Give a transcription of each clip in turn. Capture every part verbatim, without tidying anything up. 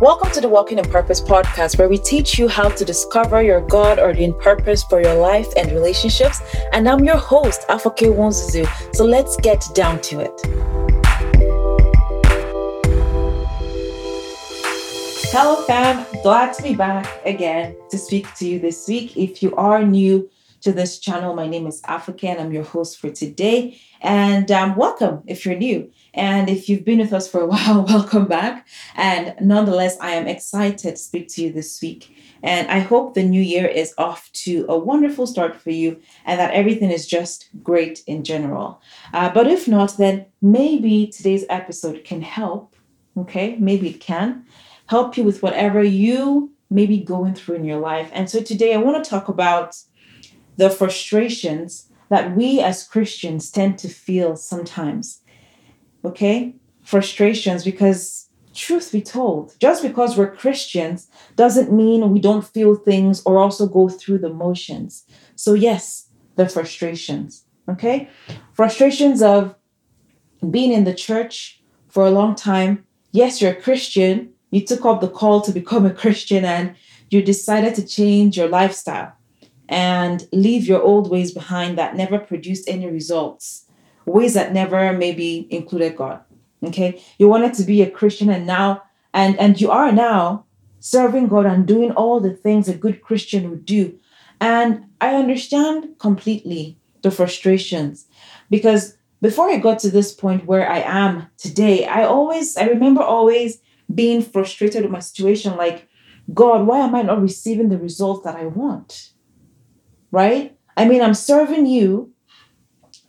Welcome to the Walking in Purpose podcast, where we teach you how to discover your God-ordained purpose for your life and relationships. And I'm your host, Afake Wonzuzu. So let's get down to it. Hello, fam. Glad to be back again to speak to you this week. If you are new to this channel, my name is Afake and I'm your host for today. And um, welcome if you're new. And if you've been with us for a while, welcome back. And nonetheless, I am excited to speak to you this week. And I hope the new year is off to a wonderful start for you and that everything is just great in general. Uh, but if not, then maybe today's episode can help. Okay, maybe it can help you with whatever you may be going through in your life. And so today I want to talk about the frustrations that we as Christians tend to feel sometimes. Okay? Frustrations, because truth be told, just because we're Christians doesn't mean we don't feel things or also go through the motions. So yes, the frustrations. Okay? Frustrations of being in the church for a long time. Yes, you're a Christian. You took up the call to become a Christian and you decided to change your lifestyle and leave your old ways behind that never produced any results, ways that never maybe included God, okay? You wanted to be a Christian and now, and, and you are now serving God and doing all the things a good Christian would do. And I understand completely the frustrations, because before I got to this point where I am today, I always, I remember always being frustrated with my situation, like, God, why am I not receiving the results that I want? Right? I mean, I'm serving you.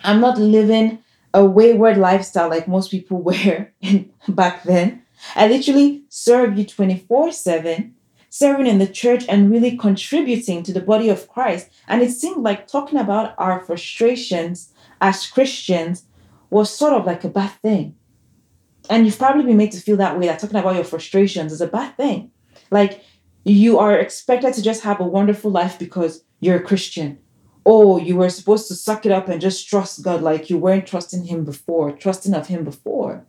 I'm not living a wayward lifestyle like most people were in, back then. I literally serve you twenty-four seven, serving in the church and really contributing to the body of Christ. And it seemed like talking about our frustrations as Christians was sort of like a bad thing. And you've probably been made to feel that way, that talking about your frustrations is a bad thing. Like, you are expected to just have a wonderful life because you're a Christian. Oh, you were supposed to suck it up and just trust God like you weren't trusting him before, trusting of him before.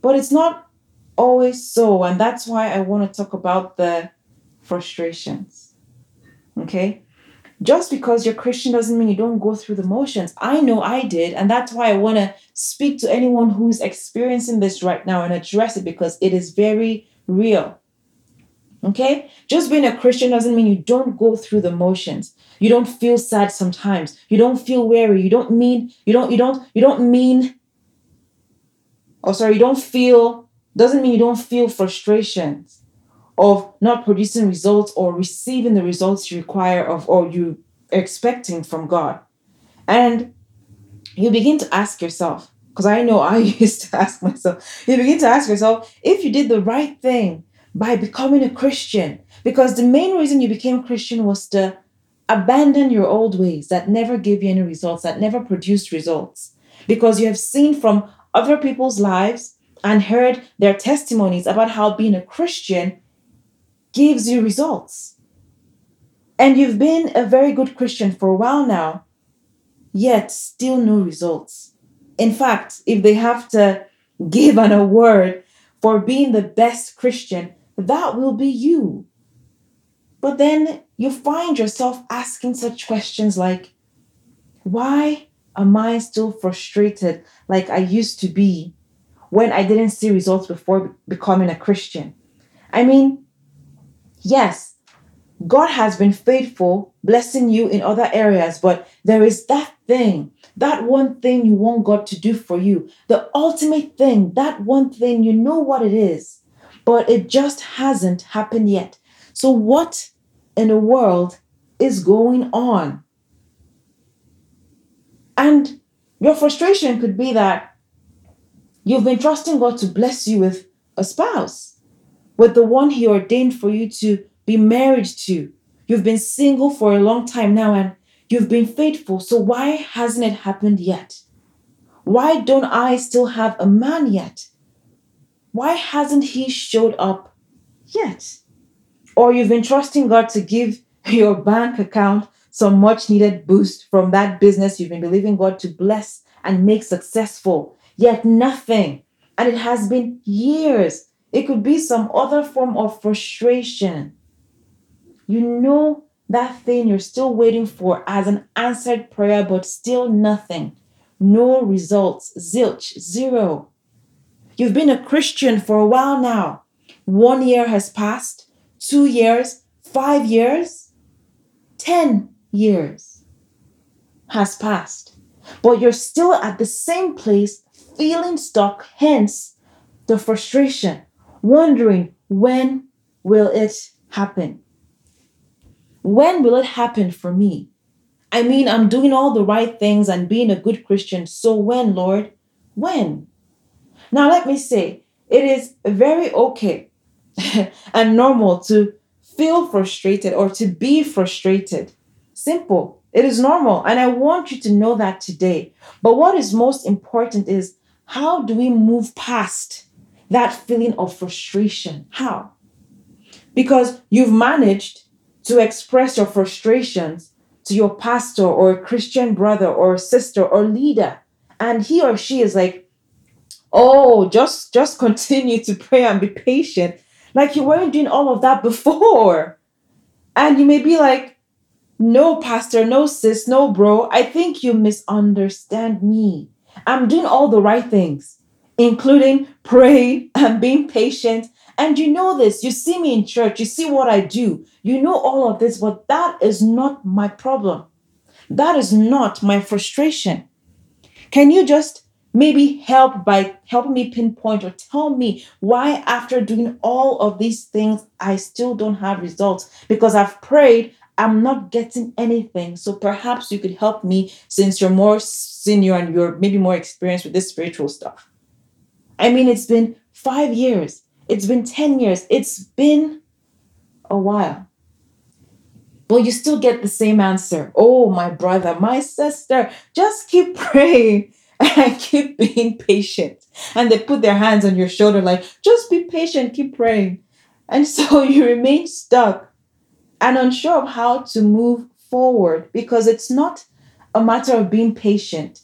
But it's not always so. And that's why I want to talk about the frustrations. Okay? Just because you're Christian doesn't mean you don't go through the motions. I know I did. And that's why I want to speak to anyone who's experiencing this right now and address it, because it is very real. Okay? Just being a Christian doesn't mean you don't go through the motions. You don't feel sad sometimes. You don't feel weary. You don't mean, you don't, you don't, you don't mean, oh, sorry, you don't feel, doesn't mean you don't feel frustrations of not producing results or receiving the results you require of or you expecting from God. And you begin to ask yourself, because I know I used to ask myself, you begin to ask yourself, if you did the right thing by becoming a Christian, because the main reason you became Christian was to abandon your old ways that never gave you any results, that never produced results, because you have seen from other people's lives and heard their testimonies about how being a Christian gives you results. And you've been a very good Christian for a while now, yet still no results. In fact, if they have to give an award for being the best Christian, that will be you. But then you find yourself asking such questions like, why am I still frustrated like I used to be when I didn't see results before becoming a Christian? I mean, yes, God has been faithful, blessing you in other areas, but there is that thing, that one thing you want God to do for you, the ultimate thing, that one thing, you know what it is, but it just hasn't happened yet. So what in the world is going on? And your frustration could be that you've been trusting God to bless you with a spouse, with the one he ordained for you to be married to. You've been single for a long time now and you've been faithful. So why hasn't it happened yet? Why don't I still have a man yet? Why hasn't he showed up yet? Or you've been trusting God to give your bank account some much needed boost from that business you've been believing God to bless and make successful, yet nothing. And it has been years. It could be some other form of frustration. You know that thing you're still waiting for as an answered prayer, but still nothing. No results, zilch, zero. You've been a Christian for a while now. One year has passed, two years, five years, ten years has passed. But you're still at the same place, feeling stuck, hence the frustration, wondering when will it happen? When will it happen for me? I mean, I'm doing all the right things and being a good Christian. So when, Lord? When? Now, let me say, it is very okay and normal to feel frustrated or to be frustrated. Simple. It is normal. And I want you to know that today. But what is most important is, how do we move past that feeling of frustration? How? Because you've managed to express your frustrations to your pastor or a Christian brother or sister or leader. And he or she is like, oh, just, just continue to pray and be patient. Like you weren't doing all of that before. And you may be like, no, pastor, no, sis, no, bro. I think you misunderstand me. I'm doing all the right things, including praying and being patient. And you know this. You see me in church. You see what I do. You know all of this, but that is not my problem. That is not my frustration. Can you just maybe help by helping me pinpoint or tell me why after doing all of these things, I still don't have results? Because I've prayed, I'm not getting anything. So perhaps you could help me since you're more senior and you're maybe more experienced with this spiritual stuff. I mean, it's been five years. It's been ten years. It's been a while. But you still get the same answer. Oh, my brother, my sister, just keep praying and keep being patient. And they put their hands on your shoulder like, just be patient, keep praying. And so you remain stuck and unsure of how to move forward, because it's not a matter of being patient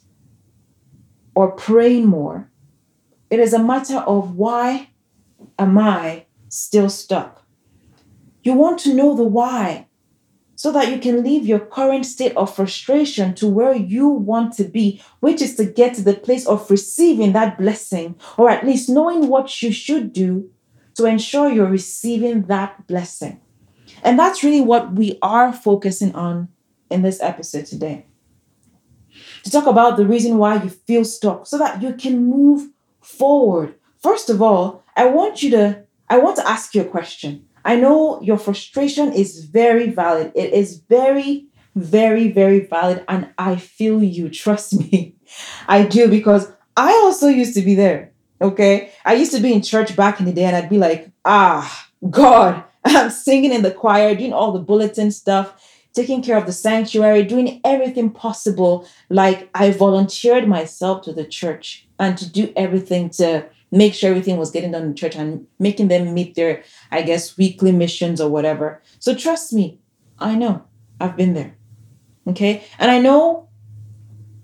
or praying more. It is a matter of, why am I still stuck? You want to know the why so that you can leave your current state of frustration to where you want to be, which is to get to the place of receiving that blessing, or at least knowing what you should do to ensure you're receiving that blessing. And that's really what we are focusing on in this episode today. To talk about the reason why you feel stuck so that you can move forward. First of all, I want you to, I want to ask you a question. I know your frustration is very valid. It is very, very, very valid. And I feel you, trust me. I do, because I also used to be there, okay? I used to be in church back in the day and I'd be like, ah, God, I'm singing in the choir, doing all the bulletin stuff, taking care of the sanctuary, doing everything possible. Like I volunteered myself to the church and to do everything to make sure everything was getting done in church and making them meet their, I guess, weekly missions or whatever. So trust me, I know. I've been there. Okay? And I know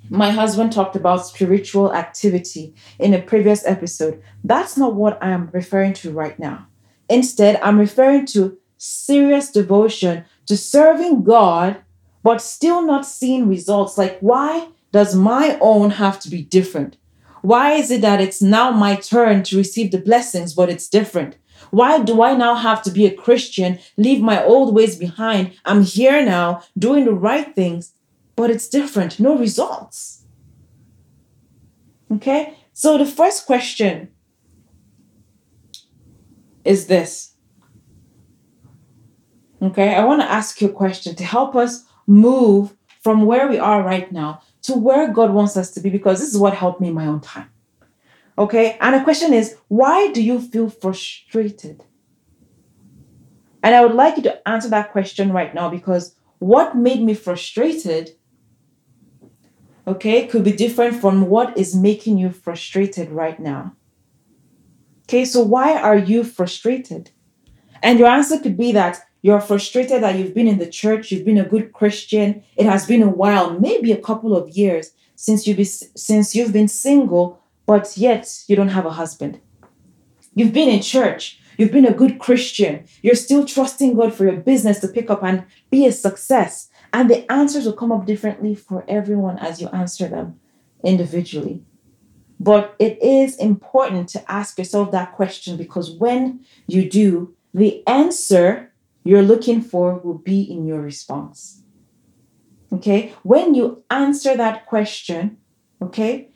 my husband talked about spiritual activity in a previous episode. That's not what I am referring to right now. Instead, I'm referring to serious devotion to serving God, but still not seeing results. Like, why does my own have to be different? Why is it that it's now my turn to receive the blessings, but it's different? Why do I now have to be a Christian, leave my old ways behind? I'm here now doing the right things, but it's different. No results. Okay? So the first question is this. Okay, I want to ask you a question to help us move from where we are right now to where God wants us to be, because this is what helped me in my own time. Okay, and the question is, why do you feel frustrated? And I would like you to answer that question right now, because what made me frustrated, okay, could be different from what is making you frustrated right now. Okay, so why are you frustrated? And your answer could be that you're frustrated that you've been in the church, you've been a good Christian. It has been a while, maybe a couple of years since you've been, since you've been single, but yet you don't have a husband. You've been in church. You've been a good Christian. You're still trusting God for your business to pick up and be a success. And the answers will come up differently for everyone as you answer them individually. But it is important to ask yourself that question, because when you do, the answer you're looking for will be in your response. Okay? When you answer that question, okay?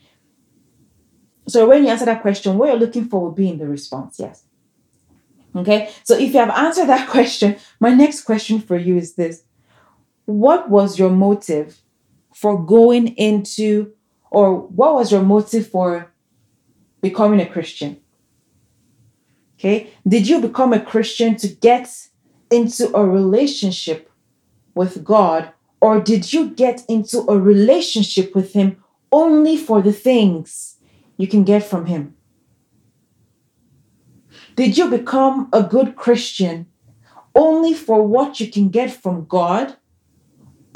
So when you answer that question, what you're looking for will be in the response, yes. Okay? So if you have answered that question, my next question for you is this. What was your motive for going into, or what was your motive for becoming a Christian? Okay? Did you become a Christian to get into a relationship with God, or did you get into a relationship with Him only for the things you can get from Him? Did you become a good Christian only for what you can get from God,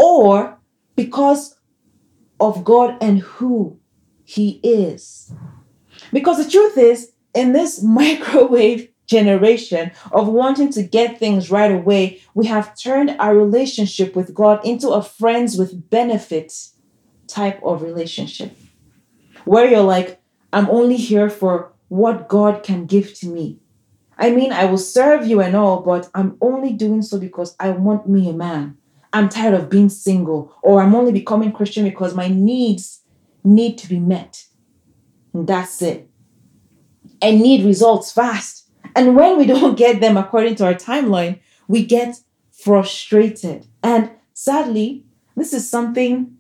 or because of God and who He is? Because the truth is, in this microwave generation of wanting to get things right away, we have turned our relationship with God into a friends with benefits type of relationship, where you're like, I'm only here for what God can give to me. I mean, I will serve you and all, but I'm only doing so because I want me a man. I'm tired of being single, or I'm only becoming Christian because my needs need to be met. And that's it. I need results fast. And when we don't get them according to our timeline, we get frustrated. And sadly, this is something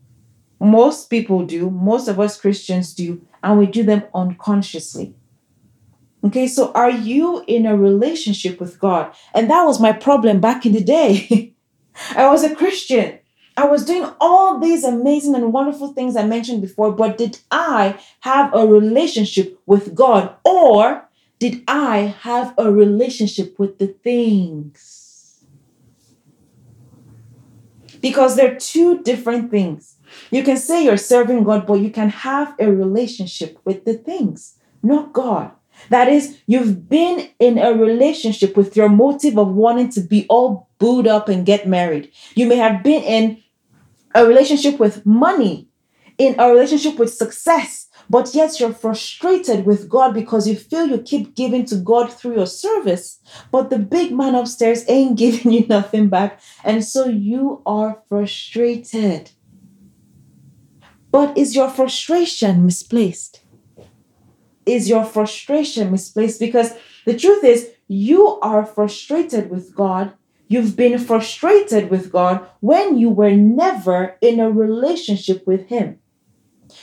most people do, most of us Christians do, and we do them unconsciously. Okay, so are you in a relationship with God? And that was my problem back in the day. I was a Christian. I was doing all these amazing and wonderful things I mentioned before, but did I have a relationship with God, or did I have a relationship with the things? Because they're two different things. You can say you're serving God, but you can have a relationship with the things, not God. That is, you've been in a relationship with your motive of wanting to be all booed up and get married. You may have been in a relationship with money, in a relationship with success, but yet you're frustrated with God because you feel you keep giving to God through your service, but the big man upstairs ain't giving you nothing back, and so you are frustrated. But is your frustration misplaced? Is your frustration misplaced? Because the truth is, you are frustrated with God. You've been frustrated with God when you were never in a relationship with Him.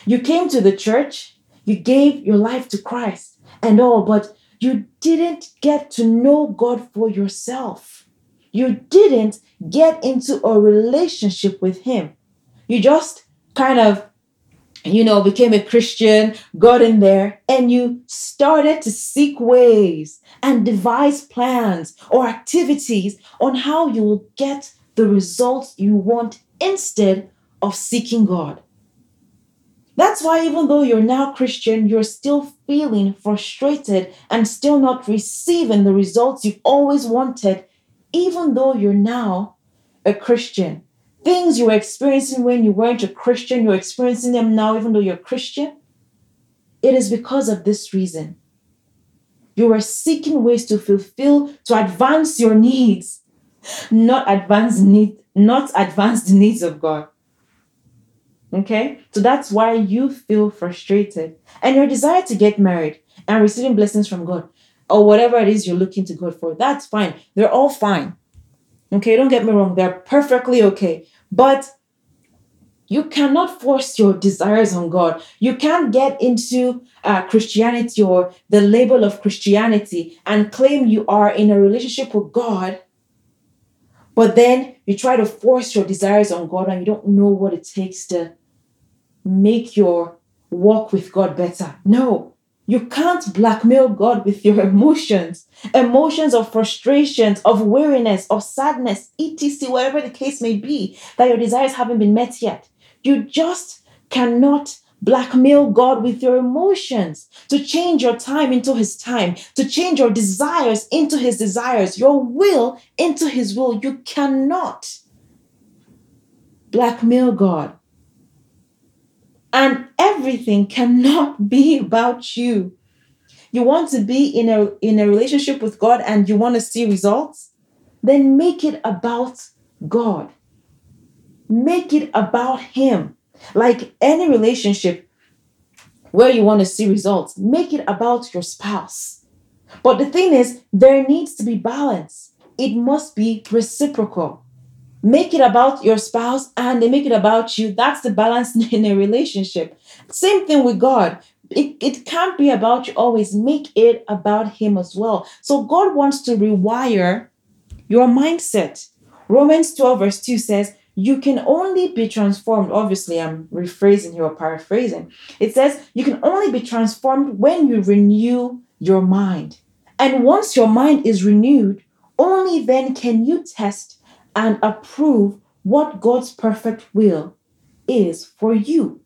You came to the church, you gave your life to Christ and all, but you didn't get to know God for yourself. You didn't get into a relationship with Him. You just kind of you know, became a Christian, got in there, and you started to seek ways and devise plans or activities on how you will get the results you want instead of seeking God. That's why even though you're now Christian, you're still feeling frustrated and still not receiving the results you've always wanted, even though you're now a Christian. Things you were experiencing when you weren't a Christian, you're experiencing them now even though you're a Christian. It is because of this reason. You were seeking ways to fulfill, to advance your needs, not advance need, not advance the needs of God. Okay? So that's why you feel frustrated. And your desire to get married and receiving blessings from God, or whatever it is you're looking to God for, that's fine. They're all fine. Okay, don't get me wrong, they're perfectly okay. But you cannot force your desires on God. You can't get into uh, Christianity or the label of Christianity and claim you are in a relationship with God, but then you try to force your desires on God and you don't know what it takes to make your walk with God better. No. You can't blackmail God with your emotions, emotions of frustrations, of weariness, of sadness, et cetera, whatever the case may be, that your desires haven't been met yet. You just cannot blackmail God with your emotions, to change your time into his time, to change your desires into his desires, your will into his will. You cannot blackmail God. And everything cannot be about you. You want to be in a, in a relationship with God and you want to see results? Then make it about God. Make it about him. Like any relationship where you want to see results, make it about your spouse. But the thing is, there needs to be balance. It must be reciprocal. Make it about your spouse and they make it about you. That's the balance in a relationship. Same thing with God. It, it can't be about you always. Make it about him as well. So God wants to rewire your mindset. Romans twelve verse two says, you can only be transformed. Obviously, I'm rephrasing here or paraphrasing. It says, you can only be transformed when you renew your mind. And once your mind is renewed, only then can you test and approve what God's perfect will is for you.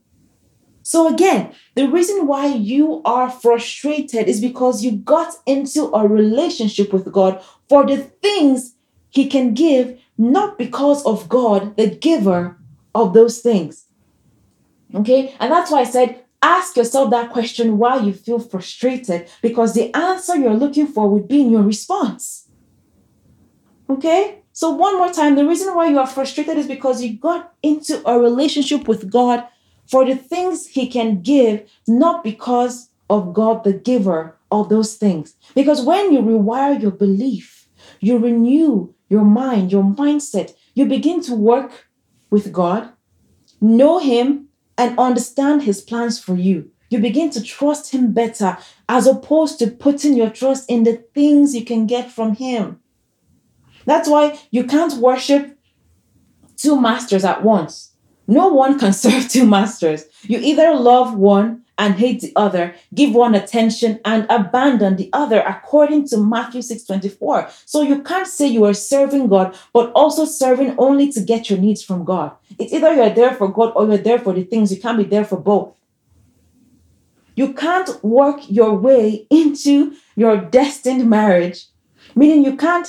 So again, the reason why you are frustrated is because you got into a relationship with God for the things he can give, not because of God, the giver of those things. Okay? And that's why I said, ask yourself that question why you feel frustrated, because the answer you're looking for would be in your response. Okay? So one more time, the reason why you are frustrated is because you got into a relationship with God for the things he can give, not because of God, the giver of those things. Because when you rewire your belief, you renew your mind, your mindset, you begin to work with God, know him, and understand his plans for you. You begin to trust him better, as opposed to putting your trust in the things you can get from him. That's why you can't worship two masters at once. No one can serve two masters. You either love one and hate the other, give one attention and abandon the other, according to Matthew six twenty-four. So you can't say you are serving God, but also serving only to get your needs from God. It's either you're there for God or you're there for the things. You can't be there for both. You can't work your way into your destined marriage, meaning you can't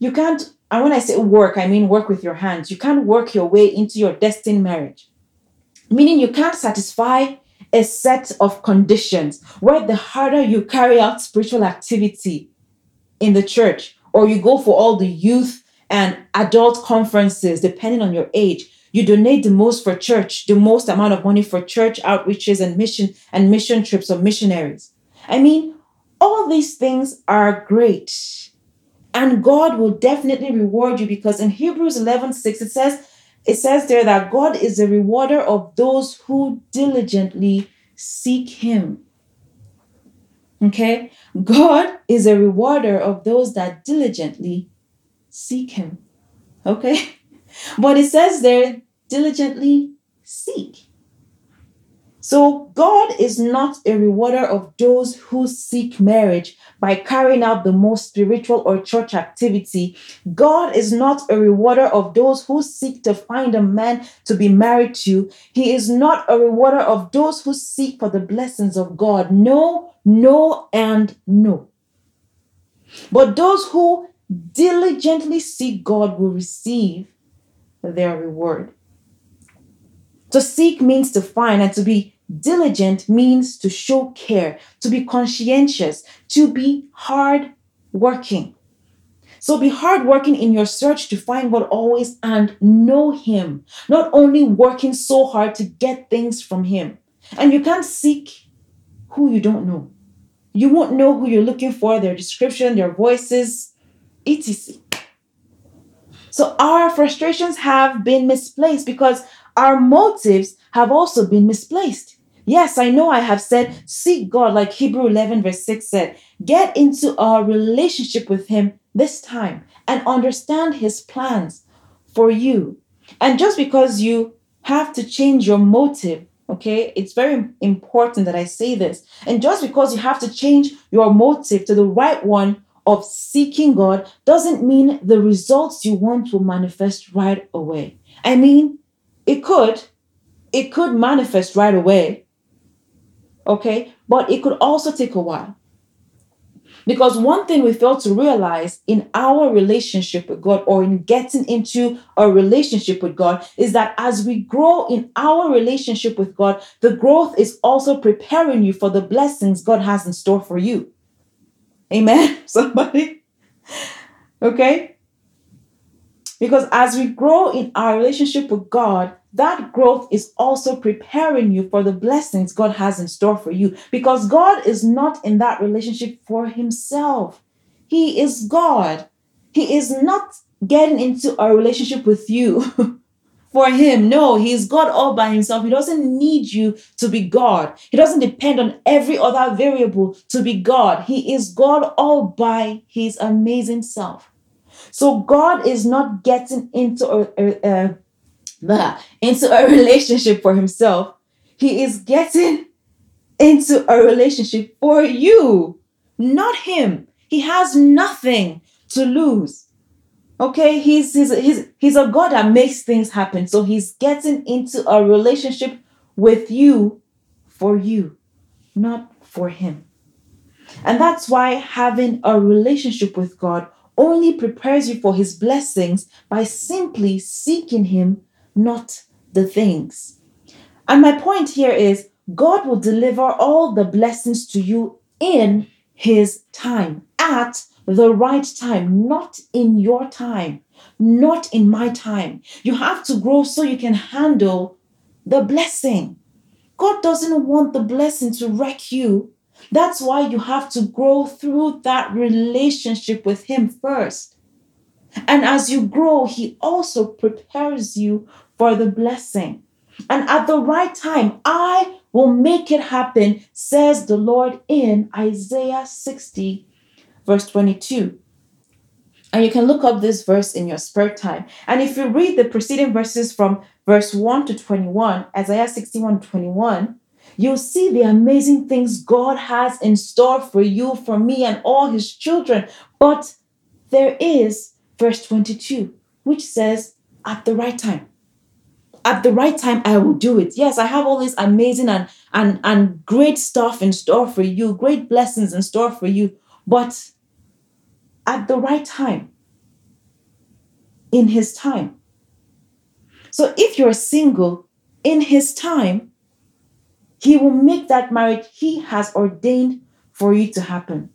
You can't, and when I say work, I mean work with your hands. You can't work your way into your destined marriage. Meaning you can't satisfy a set of conditions where the harder you carry out spiritual activity in the church, or you go for all the youth and adult conferences, depending on your age, you donate the most for church, the most amount of money for church outreaches and mission and mission trips of missionaries. I mean, all these things are great. And God will definitely reward you, because in Hebrews eleven six, it says, it says there that God is the rewarder of those who diligently seek him. Okay? God is a rewarder of those that diligently seek him. Okay? But it says there, diligently seek. So God is not a rewarder of those who seek marriage by carrying out the most spiritual or church activity. God is not a rewarder of those who seek to find a man to be married to. He is not a rewarder of those who seek for the blessings of God. No, no, and no. But those who diligently seek God will receive their reward. To seek means to find, and to be diligent means to show care, to be conscientious, to be hard-working. So be hard-working in your search to find God always and know him, not only working so hard to get things from him. And you can't seek who you don't know. You won't know who you're looking for, their description, their voices, et cetera. So our frustrations have been misplaced because our motives have also been misplaced. Yes, I know I have said, seek God, like Hebrew eleven verse six said. Get into a relationship with him this time and understand his plans for you. And just because you have to change your motive, okay, it's very important that I say this. And just because you have to change your motive to the right one of seeking God doesn't mean the results you want will manifest right away. I mean, it could, It could manifest right away, okay? But it could also take a while. Because one thing we fail to realize in our relationship with God, or in getting into a relationship with God, is that as we grow in our relationship with God, the growth is also preparing you for the blessings God has in store for you. Amen, somebody? Okay? Because as we grow in our relationship with God, that growth is also preparing you for the blessings God has in store for you. Because God is not in that relationship for himself. He is God. He is not getting into a relationship with you for him. No, he is God all by himself. He doesn't need you to be God. He doesn't depend on every other variable to be God. He is God all by his amazing self. So God is not getting into a... a, a into a relationship for himself. He is getting into a relationship for you, not him. He has nothing to lose. Okay, he's he's he's, he's a God that makes things happen. So he's getting into a relationship with you for you, not for him. And that's why having a relationship with God only prepares you for his blessings by simply seeking him, not the things. And my point here is, God will deliver all the blessings to you in his time, at the right time, not in your time, not in my time. You have to grow so you can handle the blessing. God doesn't want the blessing to wreck you. That's why you have to grow through that relationship with him first. And as you grow, he also prepares you for the blessing. And at the right time, I will make it happen, says the Lord in Isaiah sixty, verse twenty-two. And you can look up this verse in your spare time. And if you read the preceding verses from verse one to twenty-one, Isaiah sixty-one, twenty-one, you'll see the amazing things God has in store for you, for me, and all his children. But there is verse twenty-two, which says, at the right time. At the right time, I will do it. Yes, I have all this amazing and, and, and great stuff in store for you, great blessings in store for you, but at the right time, in his time. So if you're single, in his time, he will make that marriage he has ordained for you to happen.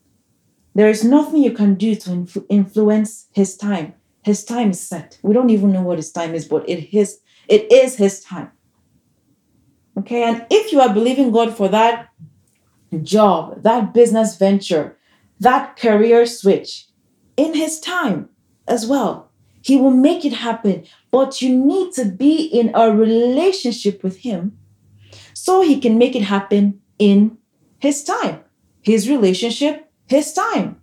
There is nothing you can do to influ- influence his time. His time is set. We don't even know what his time is, but it is, it is his time. Okay, and if you are believing God for that job, that business venture, that career switch, in his time as well, he will make it happen. But you need to be in a relationship with him so he can make it happen in his time, his relationship, his time.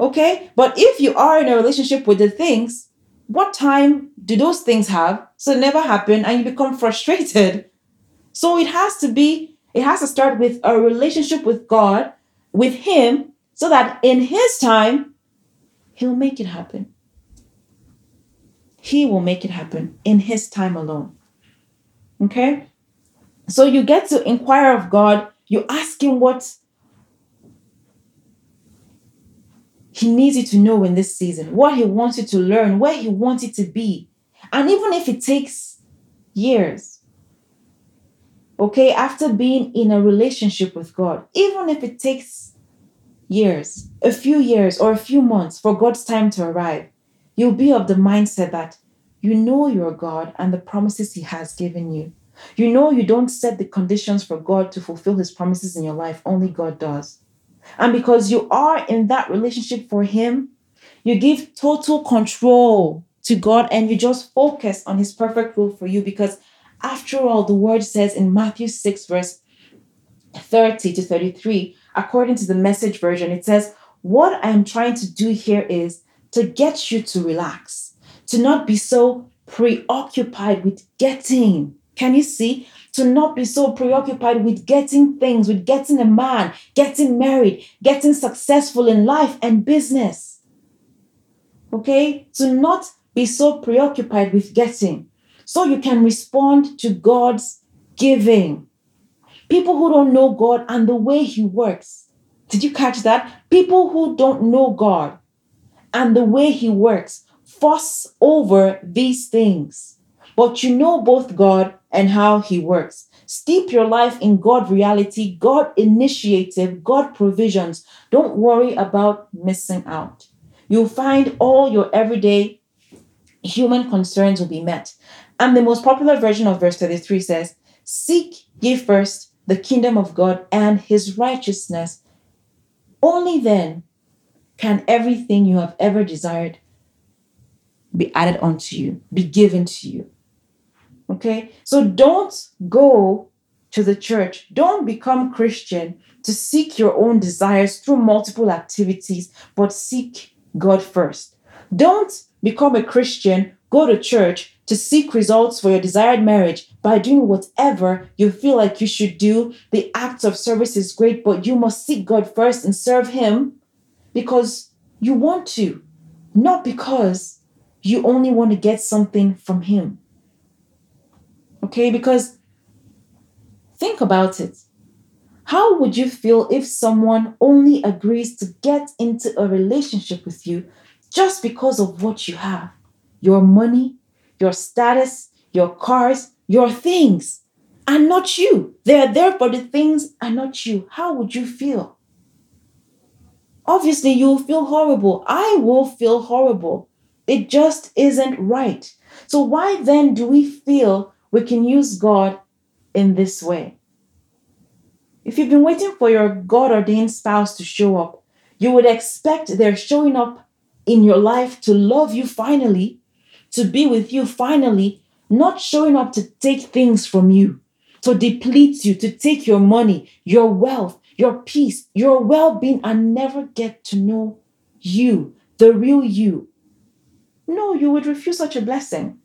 Okay? But if you are in a relationship with the things, what time do those things have? So it never happen and you become frustrated. So it has to be, it has to start with a relationship with God, with him, so that in his time, he'll make it happen. He will make it happen in his time alone. Okay? So you get to inquire of God. You ask him what he needs you to know in this season, what he wants you to learn, where he wants you to be. And even if it takes years, okay, after being in a relationship with God, even if it takes years, a few years or a few months for God's time to arrive, you'll be of the mindset that you know your God and the promises he has given you. You know you don't set the conditions for God to fulfill his promises in your life. Only God does. And because you are in that relationship for him, you give total control to God and you just focus on his perfect will for you. Because after all, the word says in Matthew six, verse thirty to thirty-three, according to the Message version, it says, what I am trying to do here is to get you to relax, to not be so preoccupied with getting. Can you see? To not be so preoccupied with getting things, with getting a man, getting married, getting successful in life and business. Okay? To not be so preoccupied with getting, so you can respond to God's giving. People who don't know God and the way he works. Did you catch that? People who don't know God and the way he works fuss over these things. But you know both God and how he works. Steep your life in God reality, God initiative, God provisions. Don't worry about missing out. You'll find all your everyday human concerns will be met. And the most popular version of verse thirty-three says, "Seek ye first the kingdom of God and his righteousness. Only then can everything you have ever desired be added unto you, be given to you." Okay? So don't go to the church. Don't become Christian to seek your own desires through multiple activities, but seek God first. Don't become a Christian, go to church to seek results for your desired marriage by doing whatever you feel like you should do. The act of service is great, but you must seek God first and serve him because you want to, not because you only want to get something from him. Okay, because think about it. How would you feel if someone only agrees to get into a relationship with you just because of what you have? Your money, your status, your cars, your things, and not you. They're there for the things and not you. How would you feel? Obviously, you'll feel horrible. I will feel horrible. It just isn't right. So why then do we feel we can use God in this way? If you've been waiting for your God-ordained spouse to show up, you would expect their showing up in your life to love you finally, to be with you finally, not showing up to take things from you, to deplete you, to take your money, your wealth, your peace, your well-being, and never get to know you, the real you. No, you would refuse such a blessing.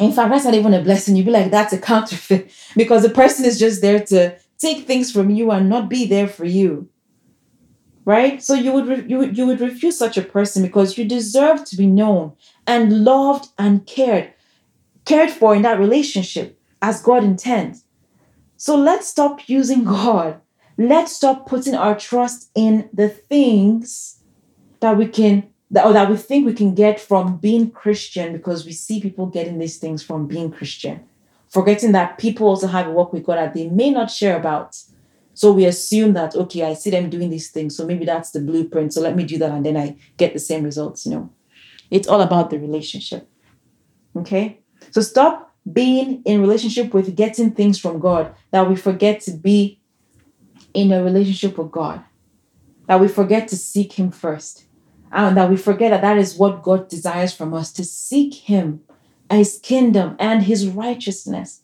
In fact, that's not even a blessing. You'd be like, that's a counterfeit, because the person is just there to take things from you and not be there for you, right? So you would, re- you would you would refuse such a person because you deserve to be known and loved and cared, cared for in that relationship as God intends. So let's stop using God. Let's stop putting our trust in the things that we can, that, or that we think we can get from being Christian, because we see people getting these things from being Christian. Forgetting that people also have a walk with God that they may not share about. So we assume that, okay, I see them doing these things, so maybe that's the blueprint. So let me do that and then I get the same results. No, it's all about the relationship. Okay? So stop being in relationship with getting things from God, that we forget to be in a relationship with God, that we forget to seek him first, and that we forget that that is what God desires from us, to seek him, his kingdom and his righteousness.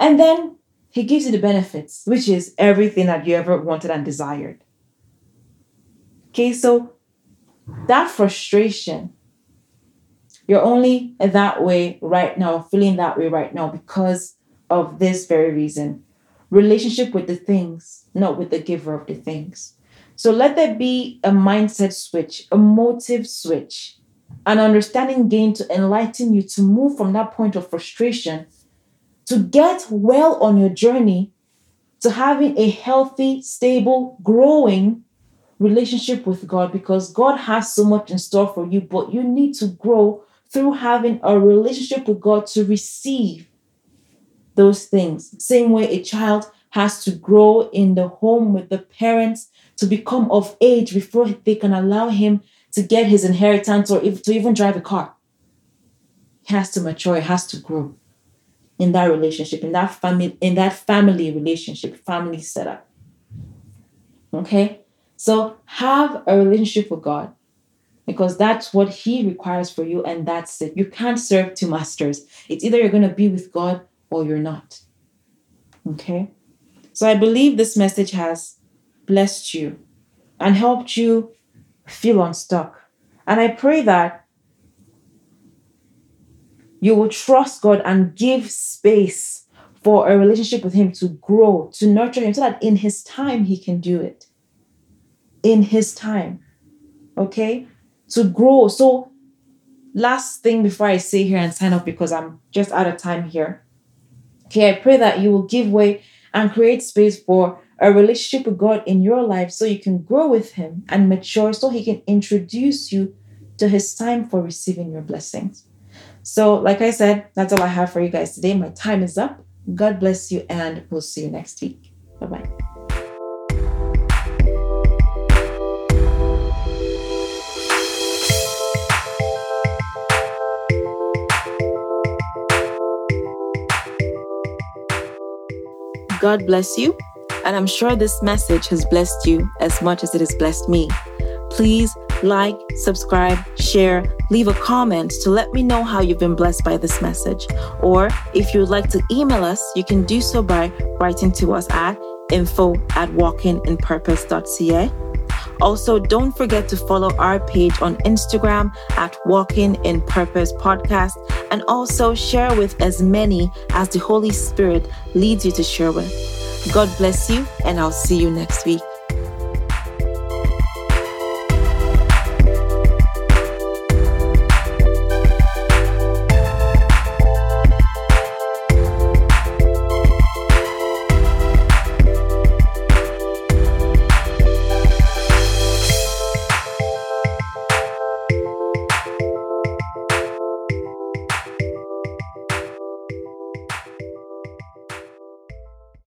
And then he gives you the benefits, which is everything that you ever wanted and desired. Okay, so that frustration, you're only that way right now, feeling that way right now because of this very reason. Relationship with the things, not with the giver of the things. So let there be a mindset switch, a motive switch, an understanding gain to enlighten you to move from that point of frustration to get well on your journey to having a healthy, stable, growing relationship with God, because God has so much in store for you, but you need to grow through having a relationship with God to receive those things. Same way a child has to grow in the home with the parents to become of age before they can allow him to get his inheritance or if, to even drive a car. He has to mature, he has to grow in that relationship, in that family, in that family relationship, family setup. Okay? So have a relationship with God, because that's what he requires for you, and that's it. You can't serve two masters. It's either you're going to be with God or you're not. Okay? So I believe this message has blessed you and helped you feel unstuck. And I pray that you will trust God and give space for a relationship with him to grow, to nurture him, so that in his time he can do it. In his time. Okay? To grow. So last thing before I say here and sign off, because I'm just out of time here. Okay, I pray that you will give way and create space for a relationship with God in your life so you can grow with him and mature so he can introduce you to his time for receiving your blessings. So, like I said, that's all I have for you guys today. My time is up. God bless you, and we'll see you next week. Bye-bye. God bless you, and I'm sure this message has blessed you as much as it has blessed me. Please like, subscribe, share, leave a comment to let me know how you've been blessed by this message. Or if you would like to email us, you can do so by writing to us at info at walkinginpurpose.ca. Also, don't forget to follow our page on Instagram at Walking in Purpose Podcast, and also share with as many as the Holy Spirit leads you to share with. God bless you, and I'll see you next week.